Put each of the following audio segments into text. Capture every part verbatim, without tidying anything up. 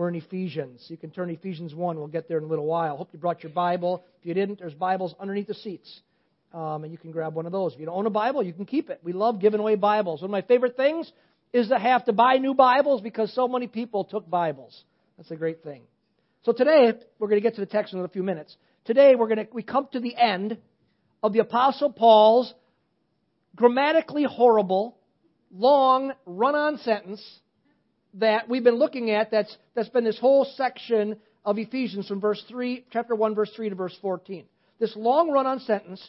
or in Ephesians. You can turn to Ephesians one. We'll get there in a little while. Hope you brought your Bible. If you didn't, there's Bibles underneath the seats. Um, and you can grab one of those. If you don't own a Bible, you can keep it. We love giving away Bibles. One of my favorite things is to have to buy new Bibles because so many people took Bibles. That's a great thing. So today, we're going to get to the text in a few minutes. Today, we're going to we come to the end of the Apostle Paul's grammatically horrible, long, run-on sentence that we've been looking at that's that's been this whole section of Ephesians from verse three, chapter one, verse three to verse fourteen. This long run-on sentence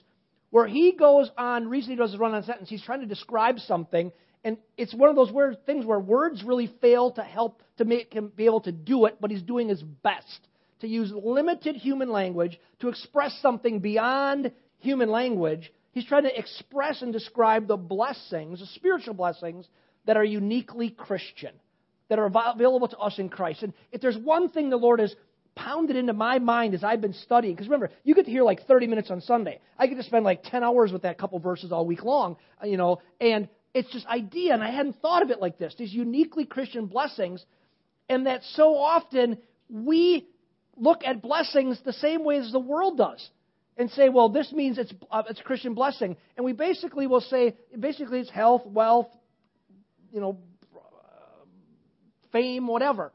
where he goes on, the reason he does this run-on sentence, he's trying to describe something, and it's one of those weird things where words really fail to help to make him be able to do it, but he's doing his best to use limited human language to express something beyond human language. He's trying to express and describe the blessings, the spiritual blessings that are uniquely Christian, that are available to us in Christ. And if there's one thing the Lord has pounded into my mind as I've been studying, because remember, you get to hear like thirty minutes on Sunday. I get to spend like ten hours with that couple verses all week long, you know, and it's this idea, and I hadn't thought of it like this, these uniquely Christian blessings, and that so often we look at blessings the same way as the world does and say, well, this means it's uh, it's a Christian blessing. And we basically will say, basically it's health, wealth, you know, fame, whatever.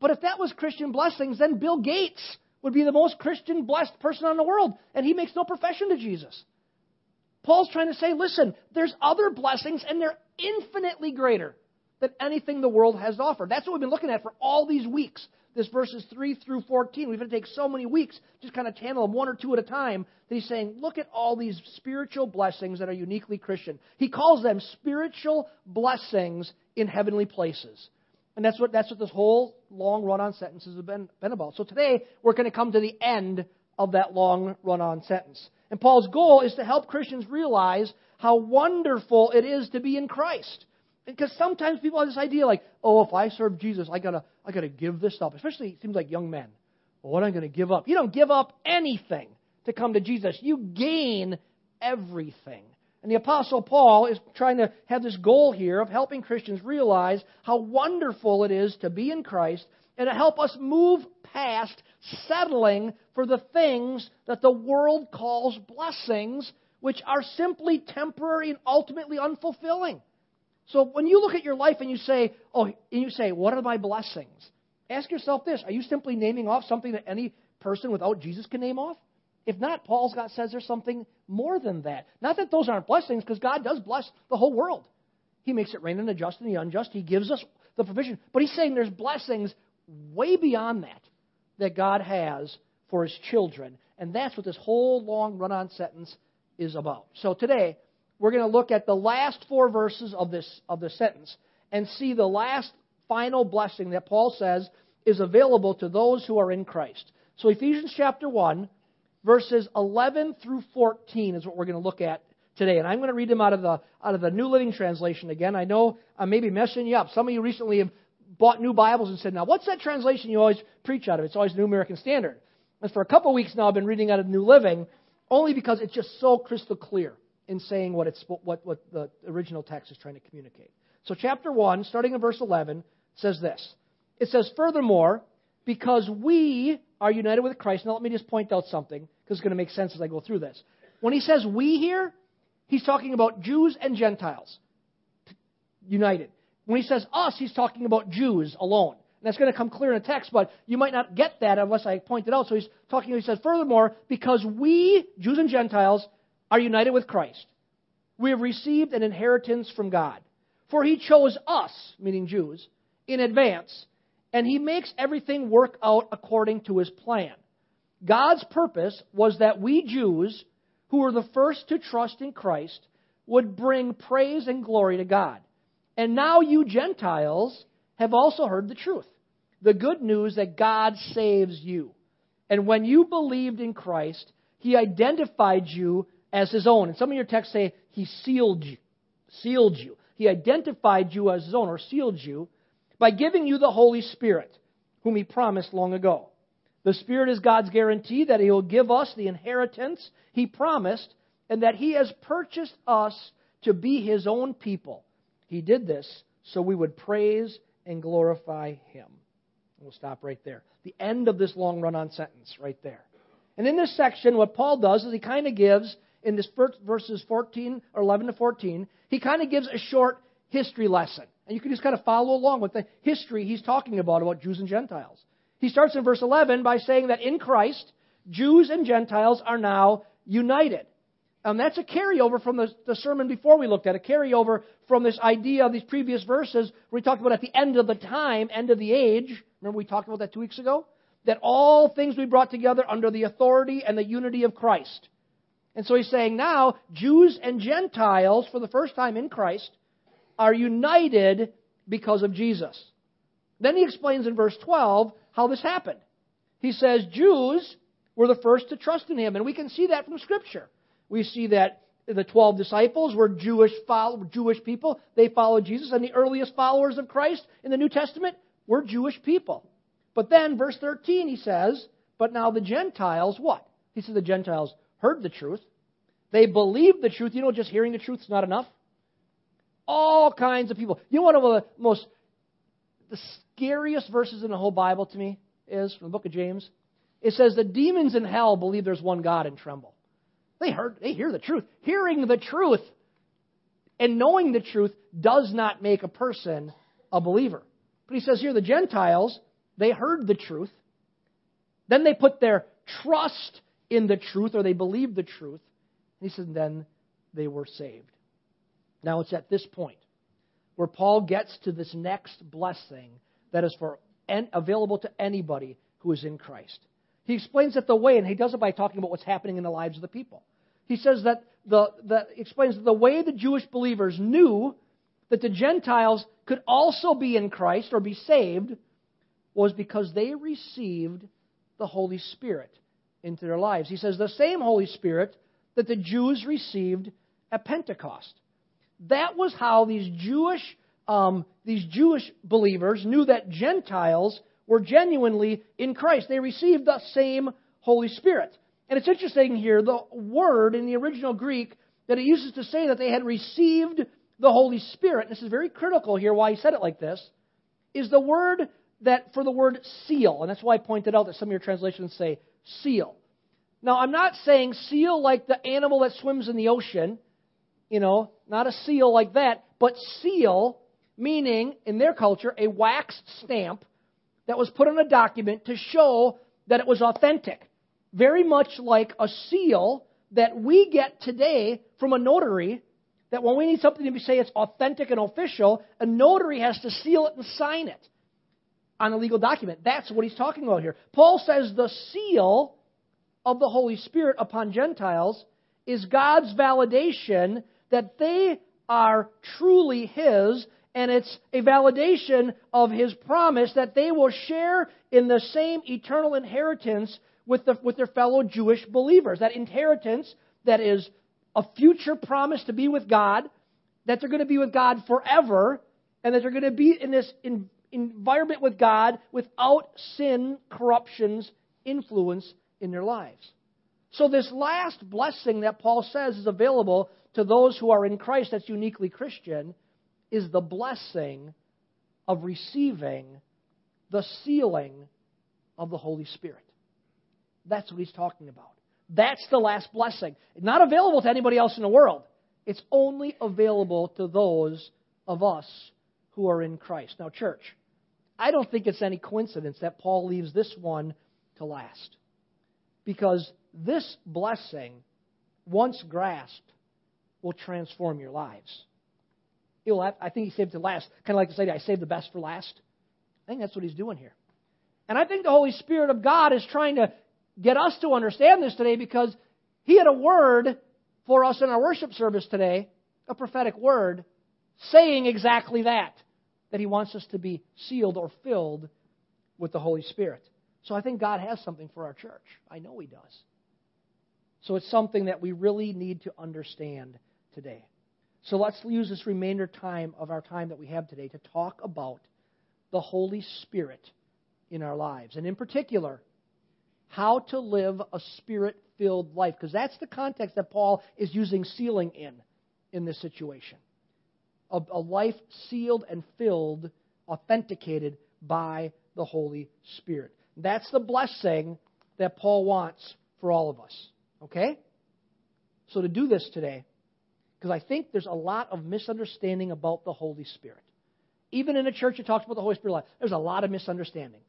But if that was Christian blessings, then Bill Gates would be the most Christian blessed person in the world, and he makes no profession to Jesus. Paul's trying to say, listen, there's other blessings, and they're infinitely greater than anything the world has to offer. That's what we've been looking at for all these weeks, this verses three through fourteen. We've had to take so many weeks, just kind of handle them one or two at a time, that he's saying, look at all these spiritual blessings that are uniquely Christian. He calls them spiritual blessings in heavenly places. And that's what that's what this whole long run-on sentence has been, been about. So today, we're going to come to the end of that long run-on sentence. And Paul's goal is to help Christians realize how wonderful it is to be in Christ. Because sometimes people have this idea like, oh, if I serve Jesus, I gotta I gotta give this up. Especially, it seems like young men. Well, what am I going to give up? You don't give up anything to come to Jesus. You gain everything. And the Apostle Paul is trying to have this goal here of helping Christians realize how wonderful it is to be in Christ and to help us move past settling for the things that the world calls blessings, which are simply temporary and ultimately unfulfilling. So when you look at your life and you say, oh, and you say, what are my blessings? Ask yourself this. Are you simply naming off something that any person without Jesus can name off? If not, Paul says there's something more than that. Not that those aren't blessings, because God does bless the whole world. He makes it rain on the just and the unjust. He gives us the provision. But he's saying there's blessings way beyond that that God has for his children. And that's what this whole long run-on sentence is about. So today, we're going to look at the last four verses of this, of this sentence and see the last final blessing that Paul says is available to those who are in Christ. So Ephesians chapter one, verses eleven through fourteen is what we're going to look at today. And I'm going to read them out of the out of the New Living Translation again. I know I may be messing you up. Some of you recently have bought new Bibles and said, now, what's that translation you always preach out of? It's always the New American Standard. And for a couple of weeks now, I've been reading out of New Living only because it's just so crystal clear in saying what it's what, what the original text is trying to communicate. So chapter one, starting in verse eleven, says this. It says, furthermore, because we are united with Christ. Now let me just point out something, because it's going to make sense as I go through this. When he says we here, he's talking about Jews and Gentiles united. When he says us, he's talking about Jews alone. And that's going to come clear in the text, but you might not get that unless I point it out. So he's talking, he says, furthermore, because we, Jews and Gentiles, are united with Christ, we have received an inheritance from God. For he chose us, meaning Jews, in advance, and he makes everything work out according to his plan. God's purpose was that we Jews, who were the first to trust in Christ, would bring praise and glory to God. And now you Gentiles have also heard the truth, the good news that God saves you. And when you believed in Christ, he identified you as his own. And some of your texts say he sealed you. Sealed you. He identified you as his own, or sealed you, by giving you the Holy Spirit, whom he promised long ago. The Spirit is God's guarantee that he will give us the inheritance he promised, and that he has purchased us to be his own people. He did this so we would praise and glorify him. And we'll stop right there. The end of this long run-on sentence right there. And in this section, what Paul does is he kind of gives, in this first verses fourteen or eleven to fourteen, he kind of gives a short history lesson. And you can just kind of follow along with the history he's talking about, about Jews and Gentiles. He starts in verse eleven by saying that in Christ, Jews and Gentiles are now united. And that's a carryover from the, the sermon before we looked at, a carryover from this idea of these previous verses where we talked about at the end of the time, end of the age. Remember we talked about that two weeks ago? That all things we brought together under the authority and the unity of Christ. And so he's saying now, Jews and Gentiles, for the first time in Christ, are united because of Jesus. Then he explains in verse twelve how this happened. He says Jews were the first to trust in him, and we can see that from Scripture. We see that the twelve disciples were Jewish follow, Jewish people. They followed Jesus, and the earliest followers of Christ in the New Testament were Jewish people. But then, verse thirteen, he says, but now the Gentiles, what? He says the Gentiles heard the truth. They believed the truth. You know, just hearing the truth is not enough. All kinds of people. You know one of the most, the scariest verses in the whole Bible to me is, from the book of James? It says, the demons in hell believe there's one God and tremble. They heard, they hear the truth. Hearing the truth and knowing the truth does not make a person a believer. But he says here, the Gentiles, they heard the truth. Then they put their trust in the truth, or they believed the truth. And he says, then they were saved. Now it's at this point where Paul gets to this next blessing that is for and available to anybody who is in Christ. He explains that the way, and he does it by talking about what's happening in the lives of the people. He says that the, the explains that the way the Jewish believers knew that the Gentiles could also be in Christ or be saved was because they received the Holy Spirit into their lives. He says the same Holy Spirit that the Jews received at Pentecost. That was how these Jewish um, these Jewish believers knew that Gentiles were genuinely in Christ. They received the same Holy Spirit. And it's interesting here, the word in the original Greek that it uses to say that they had received the Holy Spirit, and this is very critical here why he said it like this, is the word that for the word seal. And that's why I pointed out that some of your translations say seal. Now, I'm not saying seal like the animal that swims in the ocean, you know, not a seal like that, but seal, meaning in their culture, a waxed stamp that was put on a document to show that it was authentic. Very much like a seal that we get today from a notary, that when we need something to say it's authentic and official, a notary has to seal it and sign it on a legal document. That's what he's talking about here. Paul says the seal of the Holy Spirit upon Gentiles is God's validation that they are truly his. And it's a validation of his promise that they will share in the same eternal inheritance with, the, with their fellow Jewish believers. That inheritance that is a future promise to be with God, that they're going to be with God forever, and that they're going to be in this in, environment with God without sin, corruption's influence in their lives. So this last blessing that Paul says is available to those who are in Christ, that's uniquely Christian, is the blessing of receiving the sealing of the Holy Spirit. That's what he's talking about. That's the last blessing. Not available to anybody else in the world. It's only available to those of us who are in Christ. Now, church, I don't think it's any coincidence that Paul leaves this one to last. Because this blessing, once grasped, will transform your lives. Have, I think he saved it last. Kind of like this idea, I saved the best for last. I think that's what he's doing here. And I think the Holy Spirit of God is trying to get us to understand this today, because he had a word for us in our worship service today, a prophetic word, saying exactly that, that he wants us to be sealed or filled with the Holy Spirit. So I think God has something for our church. I know he does. So it's something that we really need to understand today. So let's use this remainder time of our time that we have today to talk about the Holy Spirit in our lives. And in particular, how to live a Spirit-filled life. Because that's the context that Paul is using sealing in, in this situation. A, a life sealed and filled, authenticated by the Holy Spirit. That's the blessing that Paul wants for all of us. Okay? So to do this today, because I think there's a lot of misunderstanding about the Holy Spirit. Even in a church that talks about the Holy Spirit a lot, there's a lot of misunderstanding.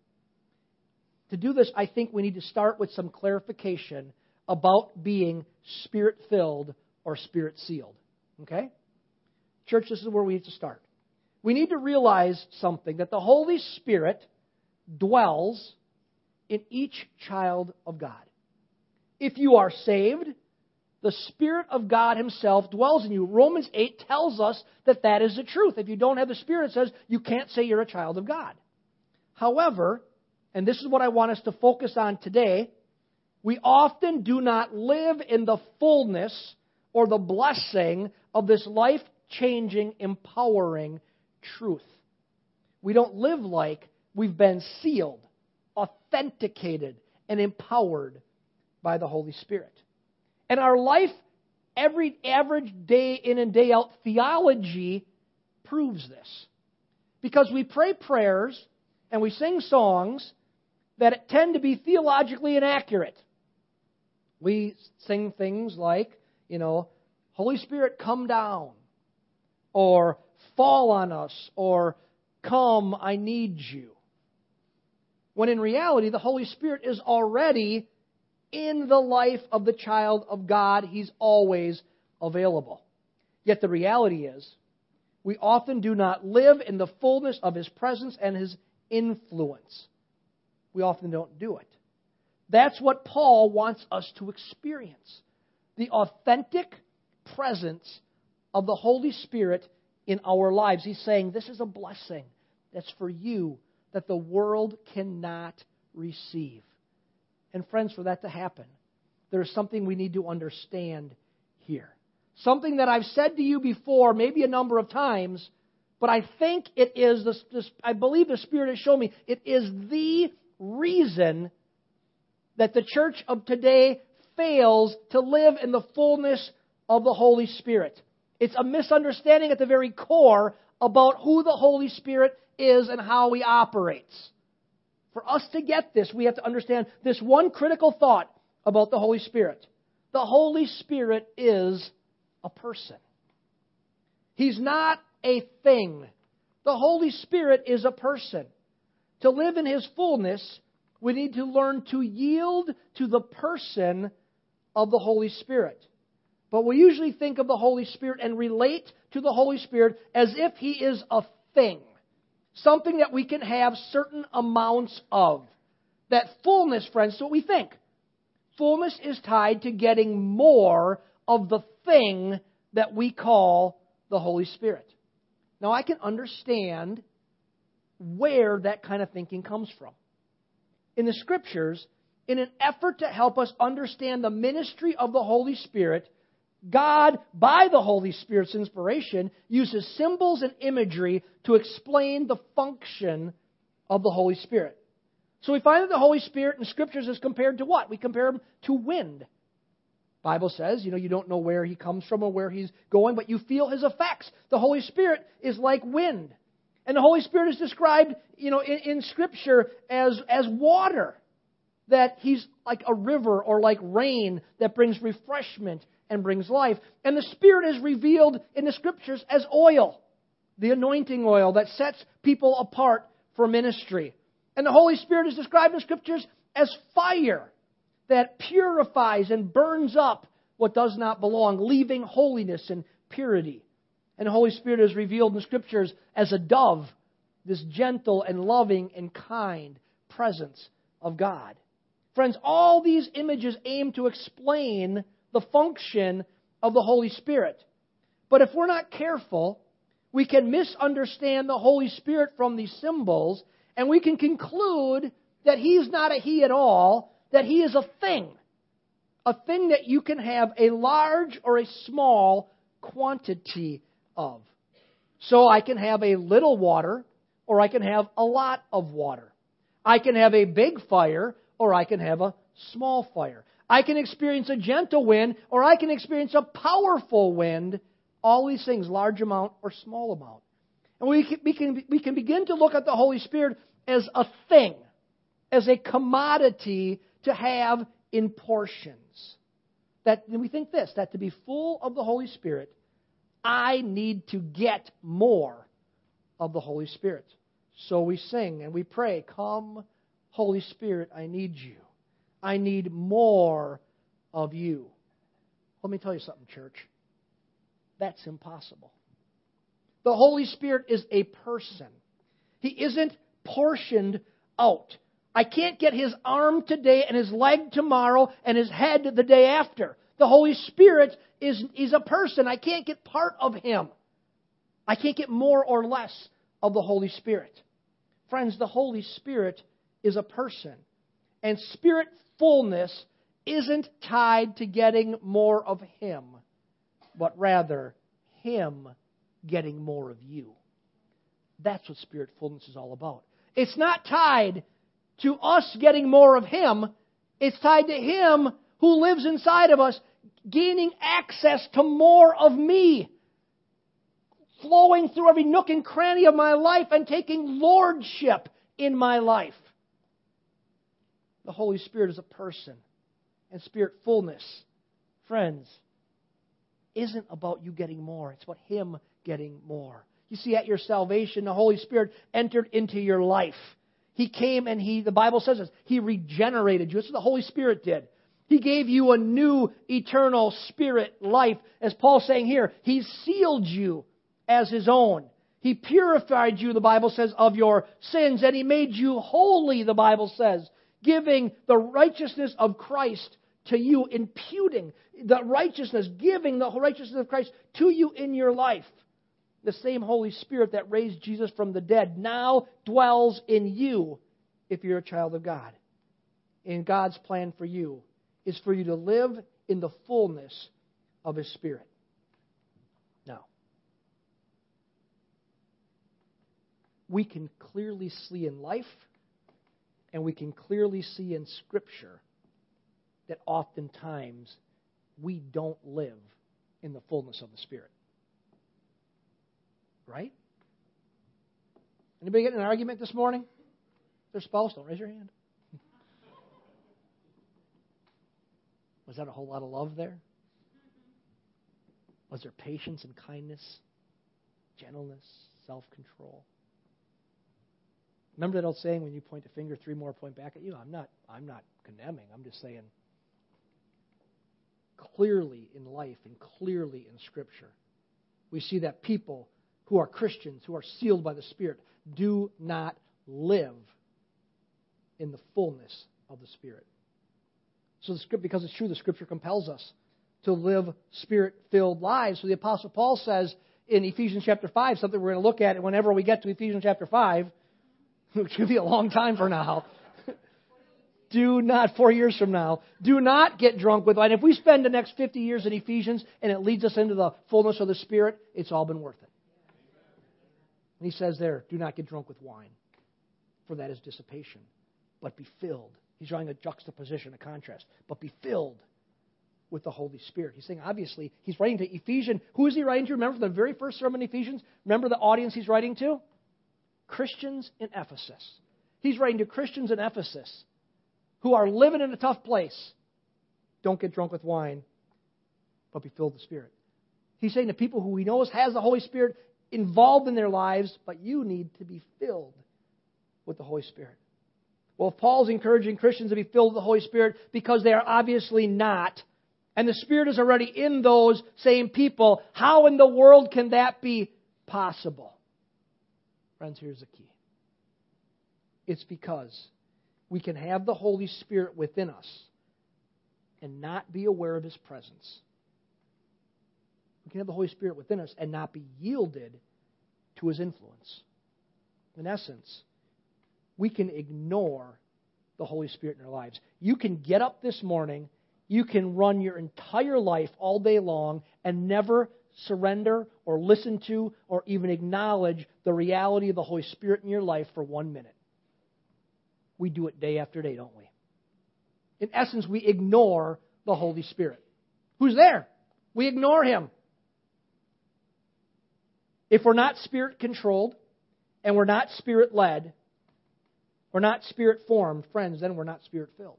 To do this, I think we need to start with some clarification about being Spirit-filled or Spirit-sealed. Okay? Church, this is where we need to start. We need to realize something, that the Holy Spirit dwells in each child of God. If you are saved, the Spirit of God himself dwells in you. Romans eight tells us that that is the truth. If you don't have the Spirit, it says you can't say you're a child of God. However, and this is what I want us to focus on today, we often do not live in the fullness or the blessing of this life-changing, empowering truth. We don't live like we've been sealed, authenticated, and empowered by the Holy Spirit. And our life, every average day in and day out, theology proves this. Because we pray prayers and we sing songs that tend to be theologically inaccurate. We sing things like, you know, Holy Spirit, come down, or fall on us, or come, I need you. When in reality, the Holy Spirit is already in the life of the child of God. He's always available. Yet the reality is, we often do not live in the fullness of his presence and his influence. We often don't do it. That's what Paul wants us to experience. The authentic presence of the Holy Spirit in our lives. He's saying this is a blessing that's for you that the world cannot receive. And friends, for that to happen, there is something we need to understand here. Something that I've said to you before, maybe a number of times, but I think it is, this, this, I believe the Spirit has shown me, it is the reason that the church of today fails to live in the fullness of the Holy Spirit. It's a misunderstanding at the very core about who the Holy Spirit is and how he operates. For us to get this, we have to understand this one critical thought about the Holy Spirit. The Holy Spirit is a person. He's not a thing. The Holy Spirit is a person. To live in his fullness, we need to learn to yield to the person of the Holy Spirit. But we usually think of the Holy Spirit and relate to the Holy Spirit as if he is a thing. Something that we can have certain amounts of. That fullness, friends, is what we think. Fullness is tied to getting more of the thing that we call the Holy Spirit. Now, I can understand where that kind of thinking comes from. In the Scriptures, in an effort to help us understand the ministry of the Holy Spirit, God, by the Holy Spirit's inspiration, uses symbols and imagery to explain the function of the Holy Spirit. So we find that the Holy Spirit in Scriptures is compared to what? We compare him to wind. The Bible says, you know, you don't know where he comes from or where he's going, but you feel his effects. The Holy Spirit is like wind. And the Holy Spirit is described, you know, in, in Scripture as, as water. That he's like a river or like rain that brings refreshment and brings life. And the Spirit is revealed in the Scriptures as oil, the anointing oil that sets people apart for ministry. And the Holy Spirit is described in the Scriptures as fire that purifies and burns up what does not belong, leaving holiness and purity. And the Holy Spirit is revealed in the Scriptures as a dove, this gentle and loving and kind presence of God. Friends, all these images aim to explain the function of the Holy Spirit. But if we're not careful, we can misunderstand the Holy Spirit from these symbols, and we can conclude that he's not a he at all, that he is a thing. A thing that you can have a large or a small quantity of. So I can have a little water, or I can have a lot of water. I can have a big fire, or I can have a small fire. I can experience a gentle wind, or I can experience a powerful wind. All these things, large amount or small amount. And we can, we can, we can begin to look at the Holy Spirit as a thing, as a commodity to have in portions. That, and we think this, that to be full of the Holy Spirit, I need to get more of the Holy Spirit. So we sing and we pray, come, Holy Spirit, I need you. I need more of you. Let me tell you something, church. That's impossible. The Holy Spirit is a person. He isn't portioned out. I can't get his arm today and his leg tomorrow and his head the day after. The Holy Spirit is, is a person. I can't get part of him. I can't get more or less of the Holy Spirit. Friends, the Holy Spirit is a person. And spirit fullness isn't tied to getting more of him, but rather him getting more of you. That's what spirit fullness is all about. It's not tied to us getting more of him. It's tied to him who lives inside of us, gaining access to more of me, flowing through every nook and cranny of my life and taking lordship in my life. The Holy Spirit is a person, and spirit fullness, friends, isn't about you getting more. It's about him getting more. You see, at your salvation, the Holy Spirit entered into your life. He came and he, the Bible says this, he regenerated you. That's what the Holy Spirit did. He gave you a new eternal spirit life. As Paul's saying here, he sealed you as his own. He purified you, the Bible says, of your sins, and he made you holy, the Bible says, giving the righteousness of Christ to you, imputing the righteousness, giving the righteousness of Christ to you in your life. The same Holy Spirit that raised Jesus from the dead now dwells in you if you're a child of God. And God's plan for you is for you to live in the fullness of his Spirit. Now, we can clearly see in life, and we can clearly see in Scripture, that oftentimes we don't live in the fullness of the Spirit. Right? Anybody get in an argument this morning? Their spouse, don't raise your hand. Was that a whole lot of love there? Was there patience and kindness, gentleness, self-control? Remember that old saying, when you point a finger, three more point back at you? I'm not, I'm not condemning. I'm just saying, clearly in life and clearly in Scripture, we see that people who are Christians, who are sealed by the Spirit, do not live in the fullness of the Spirit. So the Scripture, because it's true, the Scripture compels us to live Spirit-filled lives. So the Apostle Paul says in Ephesians chapter five, something we're going to look at whenever we get to Ephesians chapter five, which could be a long time for now. Do not, four years from now, do not get drunk with wine. If we spend the next fifty years in Ephesians and it leads us into the fullness of the Spirit, it's all been worth it. And he says there, do not get drunk with wine, for that is dissipation, but be filled. He's drawing a juxtaposition, a contrast, but be filled with the Holy Spirit. He's saying, obviously, he's writing to Ephesians. Who is he writing to? Remember the very first sermon in Ephesians? Remember the audience he's writing to? Christians in Ephesus. He's writing to Christians in Ephesus who are living in a tough place. Don't get drunk with wine, but be filled with the Spirit. He's saying to people who he knows has the Holy Spirit involved in their lives, but you need to be filled with the Holy Spirit. Well, if Paul's encouraging Christians to be filled with the Holy Spirit because they are obviously not, and the Spirit is already in those same people, how in the world can that be possible? Friends, here's the key. It's because we can have the Holy Spirit within us and not be aware of his presence. We can have the Holy Spirit within us and not be yielded to his influence. In essence, we can ignore the Holy Spirit in our lives. You can get up this morning, you can run your entire life all day long and never surrender or listen to or even acknowledge the reality of the Holy Spirit in your life for one minute. We do it day after day, don't we? In essence, we ignore the Holy Spirit. Who's there? We ignore him. If we're not Spirit-controlled and we're not Spirit-led, We're not Spirit-formed, friends, then we're not Spirit-filled.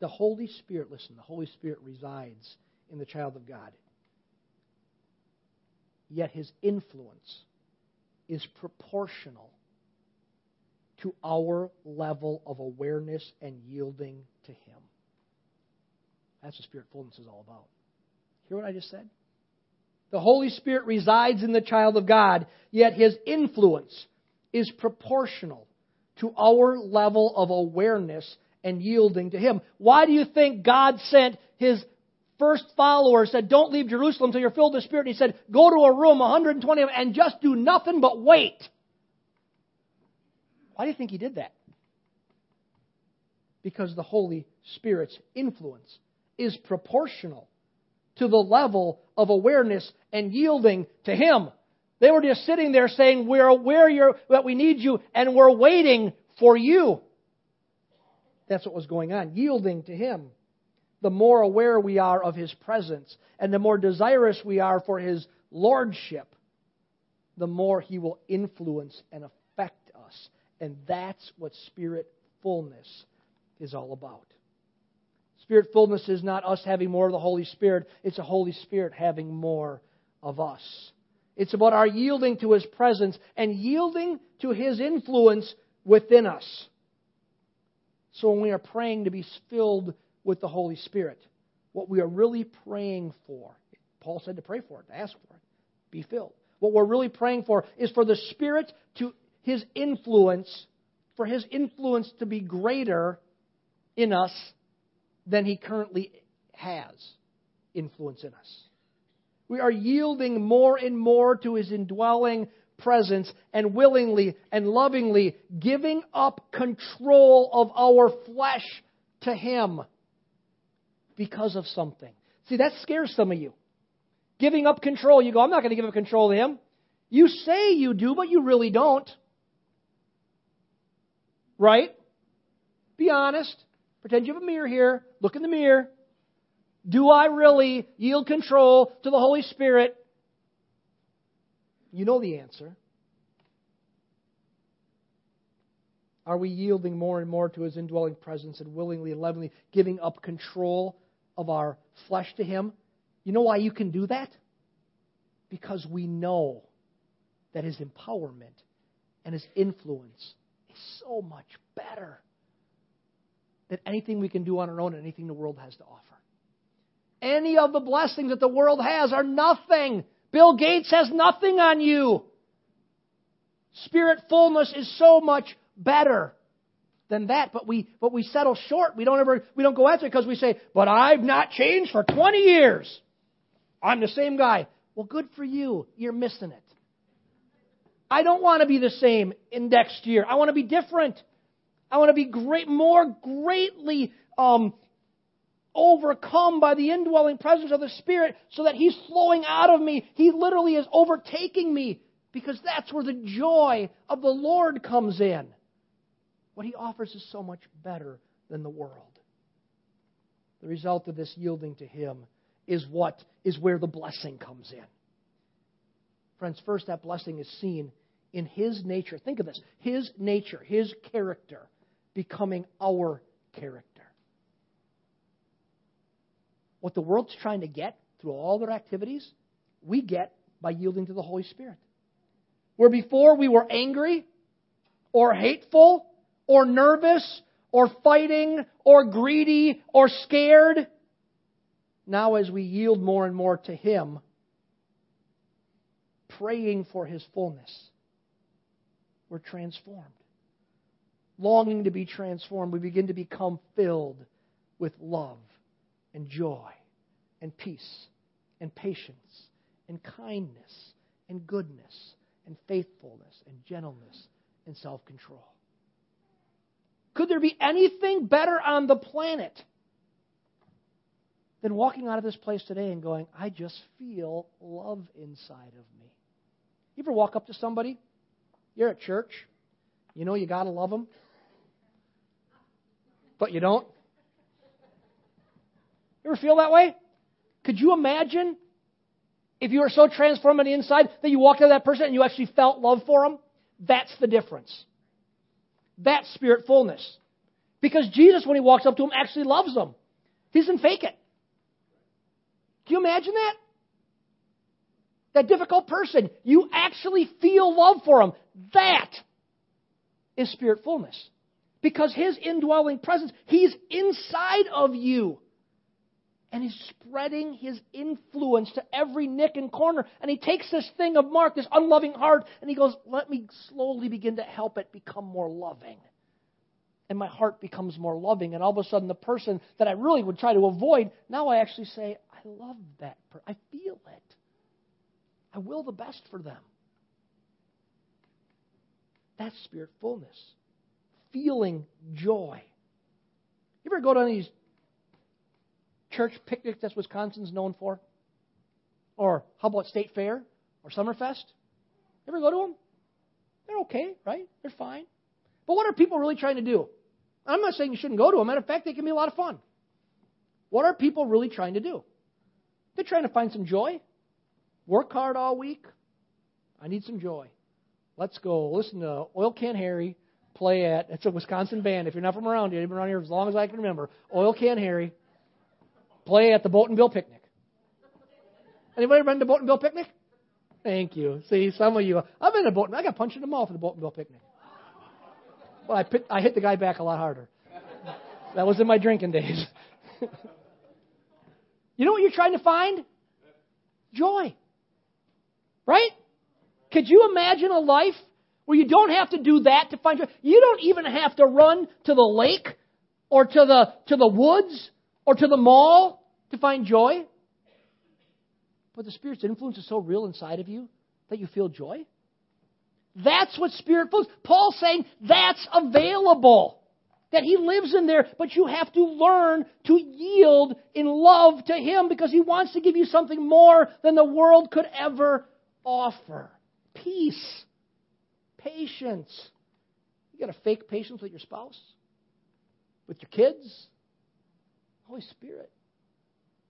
The Holy Spirit, listen, the Holy Spirit resides in the child of God. Yet His influence is proportional to our level of awareness and yielding to Him. That's what Spirit-fullness is all about. Hear what I just said? The Holy Spirit resides in the child of God, yet His influence is proportional to our level of awareness and yielding to Him. Why do you think God sent His first followers, said, don't leave Jerusalem until you're filled with the Spirit? And He said, go to a room, one hundred twenty of them, and just do nothing but wait. Why do you think He did that? Because the Holy Spirit's influence is proportional to the level of awareness and yielding to Him. They were just sitting there saying, we're aware you're, that we need you, and we're waiting for you. That's what was going on, yielding to Him. The more aware we are of His presence, and the more desirous we are for His lordship, the more He will influence and affect us. And that's what Spirit fullness is all about. Spirit fullness is not us having more of the Holy Spirit. It's the Holy Spirit having more of us. It's about our yielding to His presence and yielding to His influence within us. So when we are praying to be filled with the Holy Spirit, what we are really praying for, Paul said to pray for it, to ask for it, be filled. What we're really praying for is for the Spirit to His influence, for His influence to be greater in us than He currently has influence in us. We are yielding more and more to His indwelling presence and willingly and lovingly giving up control of our flesh to Him because of something. See, that scares some of you. Giving up control. You go, I'm not going to give up control to Him. You say you do, but you really don't. Right? Be honest. Pretend you have a mirror here. Look in the mirror. Do I really yield control to the Holy Spirit? You know the answer. Are we yielding more and more to His indwelling presence and willingly and lovingly giving up control of our flesh to Him? You know why you can do that? Because we know that His empowerment and His influence is so much better than anything we can do on our own and anything the world has to offer. Any of the blessings that the world has are nothing. Bill Gates has nothing on you. Spirit fullness is so much better than that, but we but we settle short. We don't ever we don't go after it because we say, but I've not changed for twenty years. I'm the same guy. Well, good for you. You're missing it. I don't want to be the same in next year. I want to be different. I want to be great, more greatly um, overcome by the indwelling presence of the Spirit so that He's flowing out of me. He literally is overtaking me because that's where the joy of the Lord comes in. What He offers is so much better than the world. The result of this yielding to Him is what is where the blessing comes in. Friends, first that blessing is seen in His nature. Think of this. His nature, His character, becoming our character. What the world's trying to get through all their activities, we get by yielding to the Holy Spirit. Where before we were angry or hateful or nervous or fighting or greedy or scared, now as we yield more and more to Him, praying for His fullness, we're transformed. Longing to be transformed, we begin to become filled with love and joy and peace and patience and kindness and goodness and faithfulness and gentleness and self-control. Could there be anything better on the planet than walking out of this place today and going, I just feel love inside of me? You ever walk up to somebody? You're at church. You know you got to love them. But you don't. You ever feel that way? Could you imagine if you were so transformed on the inside that you walked up to that person and you actually felt love for them? That's the difference. That's spirit fullness. Because Jesus, when he walks up to him, actually loves them. He doesn't fake it. Can you imagine that? That difficult person, you actually feel love for him. That is spirit fullness. Because his indwelling presence, he's inside of you. And he's spreading his influence to every nick and corner. And he takes this thing of Mark, this unloving heart, and he goes, let me slowly begin to help it become more loving. And my heart becomes more loving. And all of a sudden, the person that I really would try to avoid, now I actually say, I love that person. I feel it. I will the best for them. That's spirit fullness. Feeling joy. You ever go to any of these church picnics that Wisconsin's known for? Or how about State Fair or Summerfest? You ever go to them? They're okay, right? They're fine. But what are people really trying to do? I'm not saying you shouldn't go to them. Matter of fact, they can be a lot of fun. What are people really trying to do? They're trying to find some joy. Work hard all week. I need some joy. Let's go listen to Oil Can Harry play at, it's a Wisconsin band. If you're not from around here, you've been around here as long as I can remember. Oil Can Harry play at the Boat and Bill Picnic. Anybody been to Boat and Bill Picnic? Thank you. See, some of you. I've been to Boat and Bill. I got punched in the mouth at the Boat and Bill Picnic. Well, I, pit, I hit the guy back a lot harder. That was in my drinking days. You know what you're trying to find? Joy. Right? Could you imagine a life where you don't have to do that to find joy? You don't even have to run to the lake or to the to the woods or to the mall to find joy. But the Spirit's influence is so real inside of you that you feel joy. That's what spirit fullness. Paul's saying that's available. That he lives in there, but you have to learn to yield in love to him because he wants to give you something more than the world could ever offer. Peace. Patience. You got to fake patience with your spouse? With your kids? Holy Spirit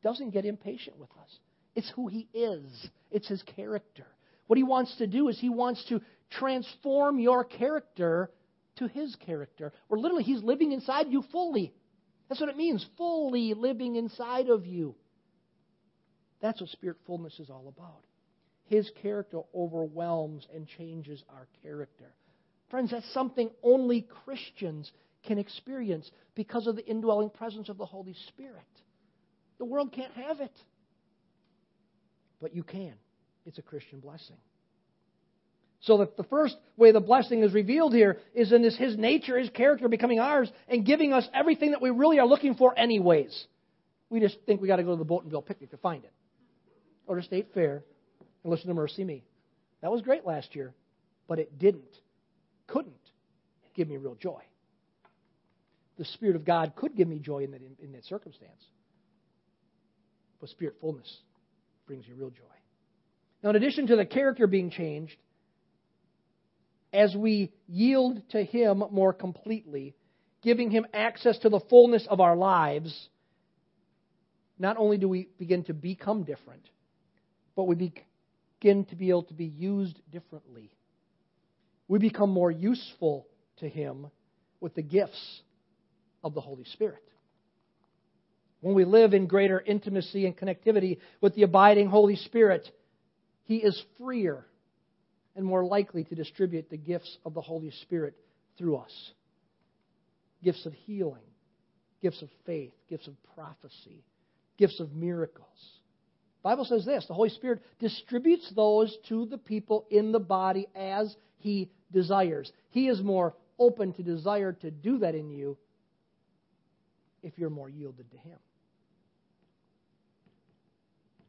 doesn't get impatient with us. It's who he is. It's his character. What he wants to do is he wants to transform your character to his character, where literally he's living inside you fully. That's what it means, fully living inside of you. That's what spirit fullness is all about. His character overwhelms and changes our character. Friends, that's something only Christians can experience because of the indwelling presence of the Holy Spirit. The world can't have it. But you can. It's a Christian blessing. So the, the first way the blessing is revealed here is in this his nature, his character becoming ours and giving us everything that we really are looking for anyways. We just think we got to go to the Boat and Bill Picnic to find it. Or to State Fair and listen to Mercy Me. That was great last year, but it didn't, couldn't give me real joy. The Spirit of God could give me joy in that, in, in that circumstance. But spirit fullness brings you real joy. Now, in addition to the character being changed, as we yield to him more completely, giving him access to the fullness of our lives, not only do we begin to become different, but we begin to be able to be used differently. We become more useful to him with the gifts of the Holy Spirit. When we live in greater intimacy and connectivity with the abiding Holy Spirit, he is freer and more likely to distribute the gifts of the Holy Spirit through us. Gifts of healing, gifts of faith, gifts of prophecy, gifts of miracles. The Bible says this, the Holy Spirit distributes those to the people in the body as he desires. He is more open to desire to do that in you if you're more yielded to him.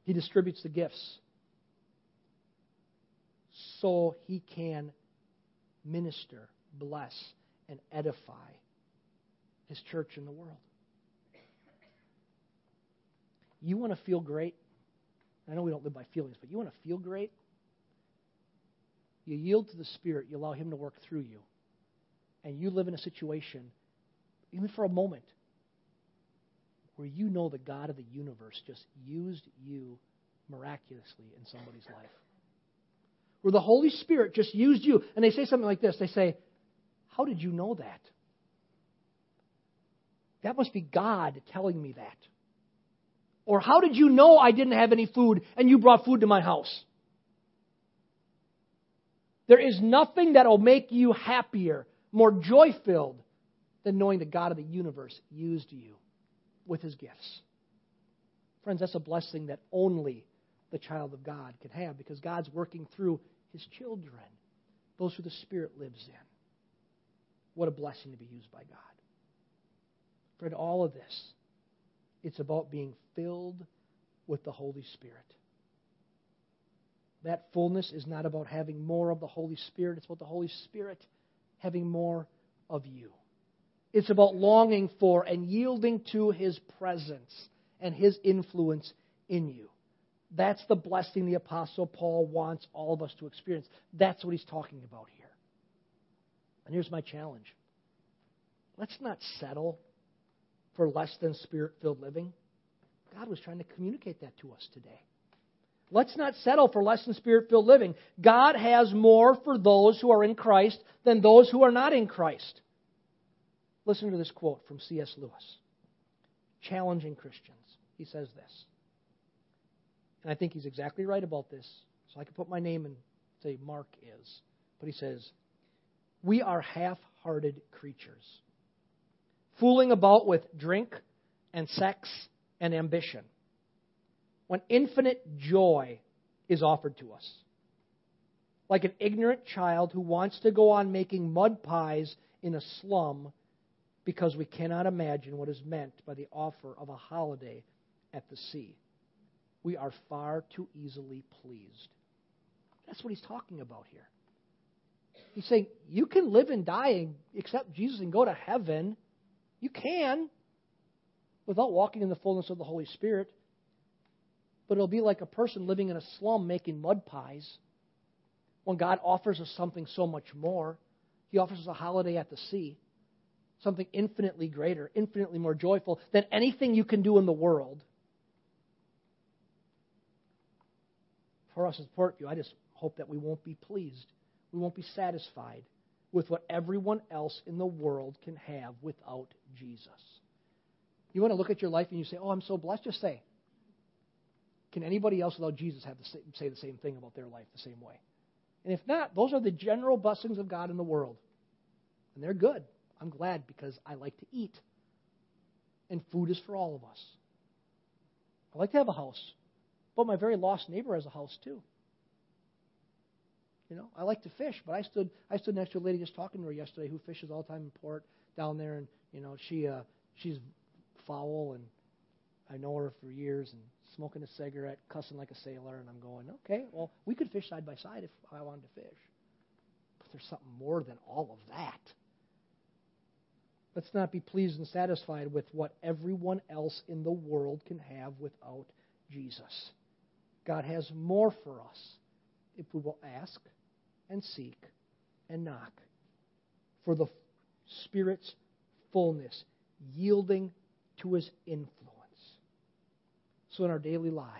He distributes the gifts so he can minister, bless, and edify his church in the world. You want to feel great? I know we don't live by feelings, but you want to feel great? You yield to the Spirit, you allow him to work through you. And you live in a situation, even for a moment, where you know the God of the universe just used you miraculously in somebody's life. where the Holy Spirit just used you. And they say something like this. They say, how did you know that? That must be God telling me that. Or how did you know I didn't have any food and you brought food to my house? There is nothing that will make you happier, more joy-filled, than knowing the God of the universe used you with his gifts. Friends, that's a blessing that only the child of God can have, because God's working through his children, those who the Spirit lives in. What a blessing to be used by God. Friend, all of this, it's about being filled with the Holy Spirit. That fullness is not about having more of the Holy Spirit. It's about the Holy Spirit having more of you. It's about longing for and yielding to his presence and his influence in you. That's the blessing the Apostle Paul wants all of us to experience. That's what he's talking about here. And here's my challenge. Let's not settle for less than Spirit-filled living. God was trying to communicate that to us today. Let's not settle for less than Spirit-filled living. God has more for those who are in Christ than those who are not in Christ. Listen to this quote from C S Lewis, challenging Christians. He says this, and I think he's exactly right about this, so I can put my name and say Mark is. But he says, we are half-hearted creatures, fooling about with drink and sex and ambition, when infinite joy is offered to us. Like an ignorant child who wants to go on making mud pies in a slum because we cannot imagine what is meant by the offer of a holiday at the sea. We are far too easily pleased. That's what he's talking about here. He's saying, you can live and die and accept Jesus and go to heaven. You can, without walking in the fullness of the Holy Spirit. But it'll be like a person living in a slum making mud pies when God offers us something so much more. He offers us a holiday at the sea, something infinitely greater, infinitely more joyful than anything you can do in the world. For us as Port View, I just hope that we won't be pleased. We won't be satisfied with what everyone else in the world can have without Jesus. You want to look at your life and you say, oh, I'm so blessed, just say, can anybody else without Jesus have the same, say the same thing about their life the same way? And if not, those are the general blessings of God in the world. And they're good. I'm glad because I like to eat. And food is for all of us. I like to have a house. But my very lost neighbor has a house too. You know, I like to fish, but I stood I stood next to a lady just talking to her yesterday who fishes all the time in Port down there, and you know she uh, she's foul, and I know her for years, and smoking a cigarette, cussing like a sailor, and I'm going, okay, well we could fish side by side if I wanted to fish, but there's something more than all of that. Let's not be pleased and satisfied with what everyone else in the world can have without Jesus. God has more for us if we will ask and seek and knock for the Spirit's fullness, yielding to his influence. So in our daily lives,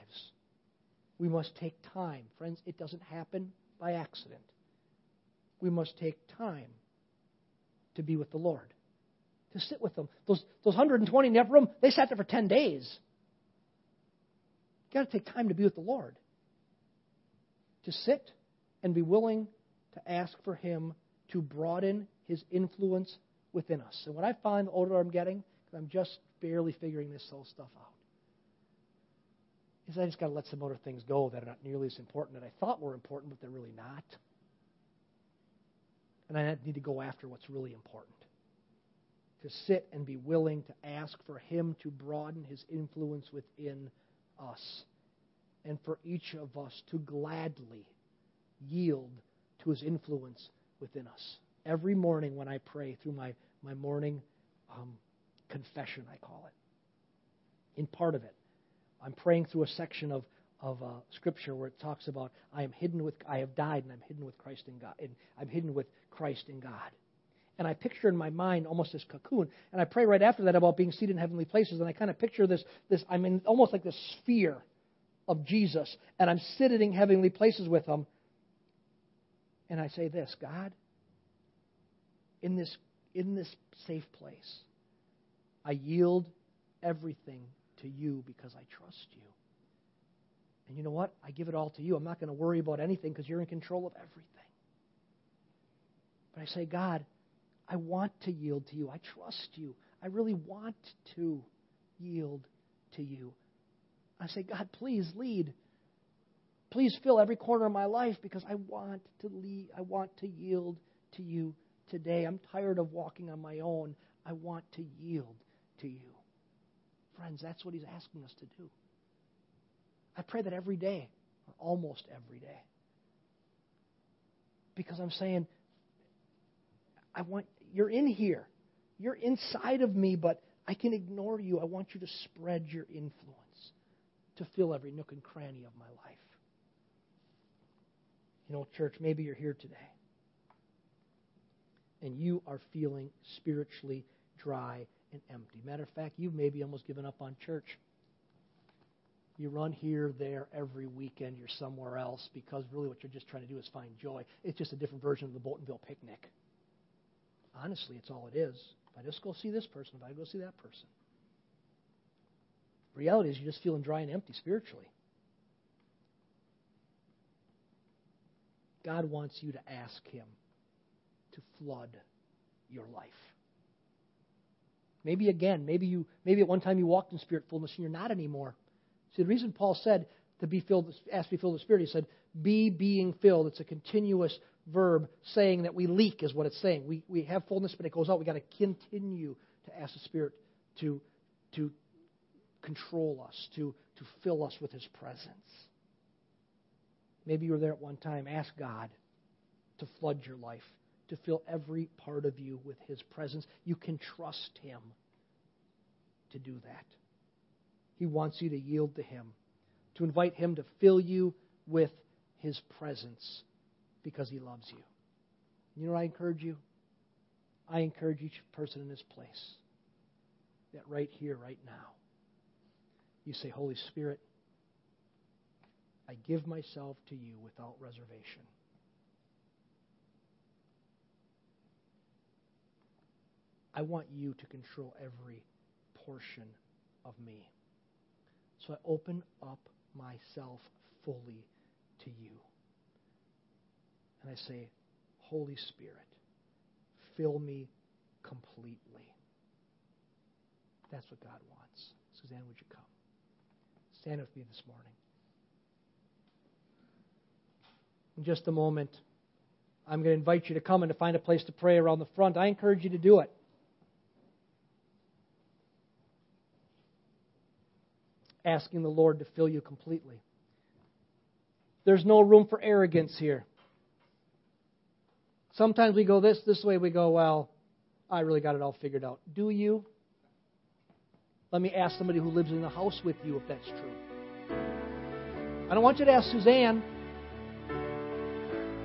we must take time. Friends, it doesn't happen by accident. We must take time to be with the Lord, to sit with him. Those, those one hundred twenty in the upper room, they sat there for ten days. You've got to take time to be with the Lord, to sit and be willing to ask for him to broaden his influence within us. And what I find the older I'm getting, because I'm just barely figuring this whole stuff out, is I just got to let some other things go that are not nearly as important that I thought were important, but they're really not. And I need to go after what's really important. To sit and be willing to ask for him to broaden his influence within us. And for each of us to gladly yield to his influence within us. Every morning when I pray through my, my morning um, confession, I call it. In part of it, I'm praying through a section of, of uh, Scripture where it talks about I am hidden with I have died and I'm hidden with Christ in God, and I'm hidden with Christ in God. And I picture in my mind almost this cocoon, and I pray right after that about being seated in heavenly places, and I kind of picture this this I'm in almost like this sphere of Jesus, and I'm sitting in heavenly places with him, And I say this, God, in this, in this safe place, I yield everything to you because I trust you. And you know what? I give it all to you. I'm not going to worry about anything because you're in control of everything. But I say, God, I want to yield to you. I trust you. I really want to yield to you. I say, God, please lead. Please fill every corner of my life because I want to lead. I want to yield to you today. I'm tired of walking on my own. I want to yield to you. Friends, that's what he's asking us to do. I pray that every day, or almost every day. Because I'm saying, I want, you're in here. You're inside of me, but I can ignore you. I want you to spread your influence to fill every nook and cranny of my life. You know, church, maybe you're here today and you are feeling spiritually dry and empty. Matter of fact, you've maybe almost given up on church. You run here, there, every weekend. You're somewhere else because really what you're just trying to do is find joy. It's just a different version of the Boltonville picnic. Honestly, it's all it is. If I just go see this person, if I go see that person. The reality is you're just feeling dry and empty spiritually. God wants you to ask him to flood your life. Maybe again, maybe you, maybe at one time you walked in spirit fullness and you're not anymore. See, the reason Paul said to be filled, ask to be filled with the Spirit, he said, be being filled. It's a continuous verb saying that we leak is what it's saying. We we have fullness, but it goes out. We've got to continue to ask the Spirit to, to control us, to, to fill us with his presence. Maybe you were there at one time. Ask God to flood your life, to fill every part of you with his presence. You can trust him to do that. He wants you to yield to him, to invite him to fill you with his presence because he loves you. You know what I encourage you? I encourage each person in this place that right here, right now, you say, Holy Spirit, I give myself to you without reservation. I want you to control every portion of me. So I open up myself fully to you. And I say, Holy Spirit, fill me completely. That's what God wants. Suzanne, would you come? Stand with me this morning. In just a moment, I'm going to invite you to come and to find a place to pray around the front. I encourage you to do it. Asking the Lord to fill you completely. There's no room for arrogance here. Sometimes we go this, this way, we go, well, I really got it all figured out. Do you? Let me ask somebody who lives in the house with you if that's true. I don't want you to ask Suzanne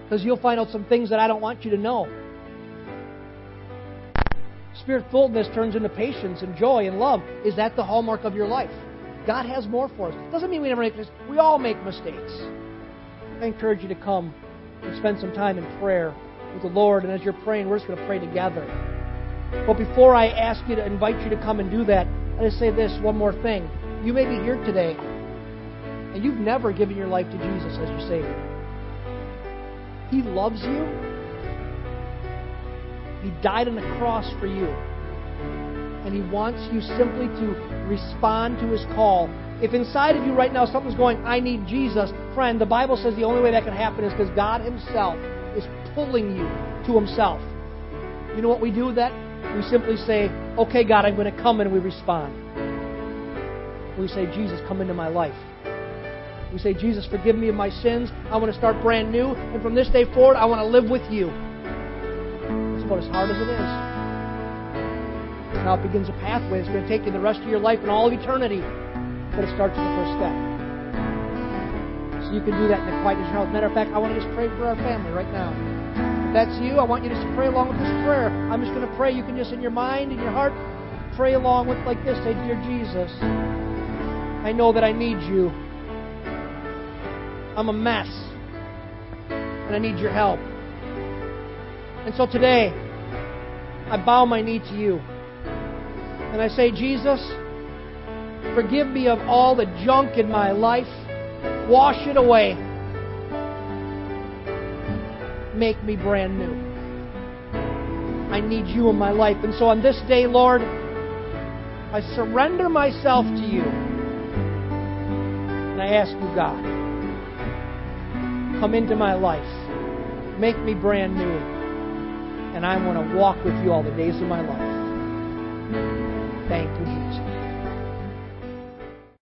because you'll find out some things that I don't want you to know. Spirit fullness turns into patience and joy and love. Is that the hallmark of your life? God has more for us. Doesn't mean we never make mistakes. We all make mistakes. I encourage you to come and spend some time in prayer with the Lord. And as you're praying, we're just going to pray together. But before I ask you to invite you to come and do that, I just say this one more thing. You may be here today, and you've never given your life to Jesus as your Savior. He loves you. He died on the cross for you. And he wants you simply to respond to his call. If inside of you right now something's going, I need Jesus, friend, the Bible says the only way that can happen is because God himself is pulling you to himself. You know what we do with that? We simply say, okay, God, I'm going to come, and we respond. We say, Jesus, come into my life. We say, Jesus, forgive me of my sins. I want to start brand new, and from this day forward, I want to live with you. It's about as hard as it is. Now it begins a pathway that's going to take you the rest of your life and all of eternity. But it starts with the first step. So you can do that in the quietness of your house. Matter of fact, I want to just pray for our family right now. If that's you, I want you to just pray along with this prayer. I'm just going to pray. You can just in your mind, in your heart, pray along with like this. Say, Dear Jesus, I know that I need you. I'm a mess. And I need your help. And so today, I bow my knee to you. And I say, Jesus, forgive me of all the junk in my life. Wash it away. Make me brand new. I need you in my life. And so on this day, Lord, I surrender myself to you. And I ask you, God, come into my life. Make me brand new. And I want to walk with you all the days of my life. Thank you, Jesus.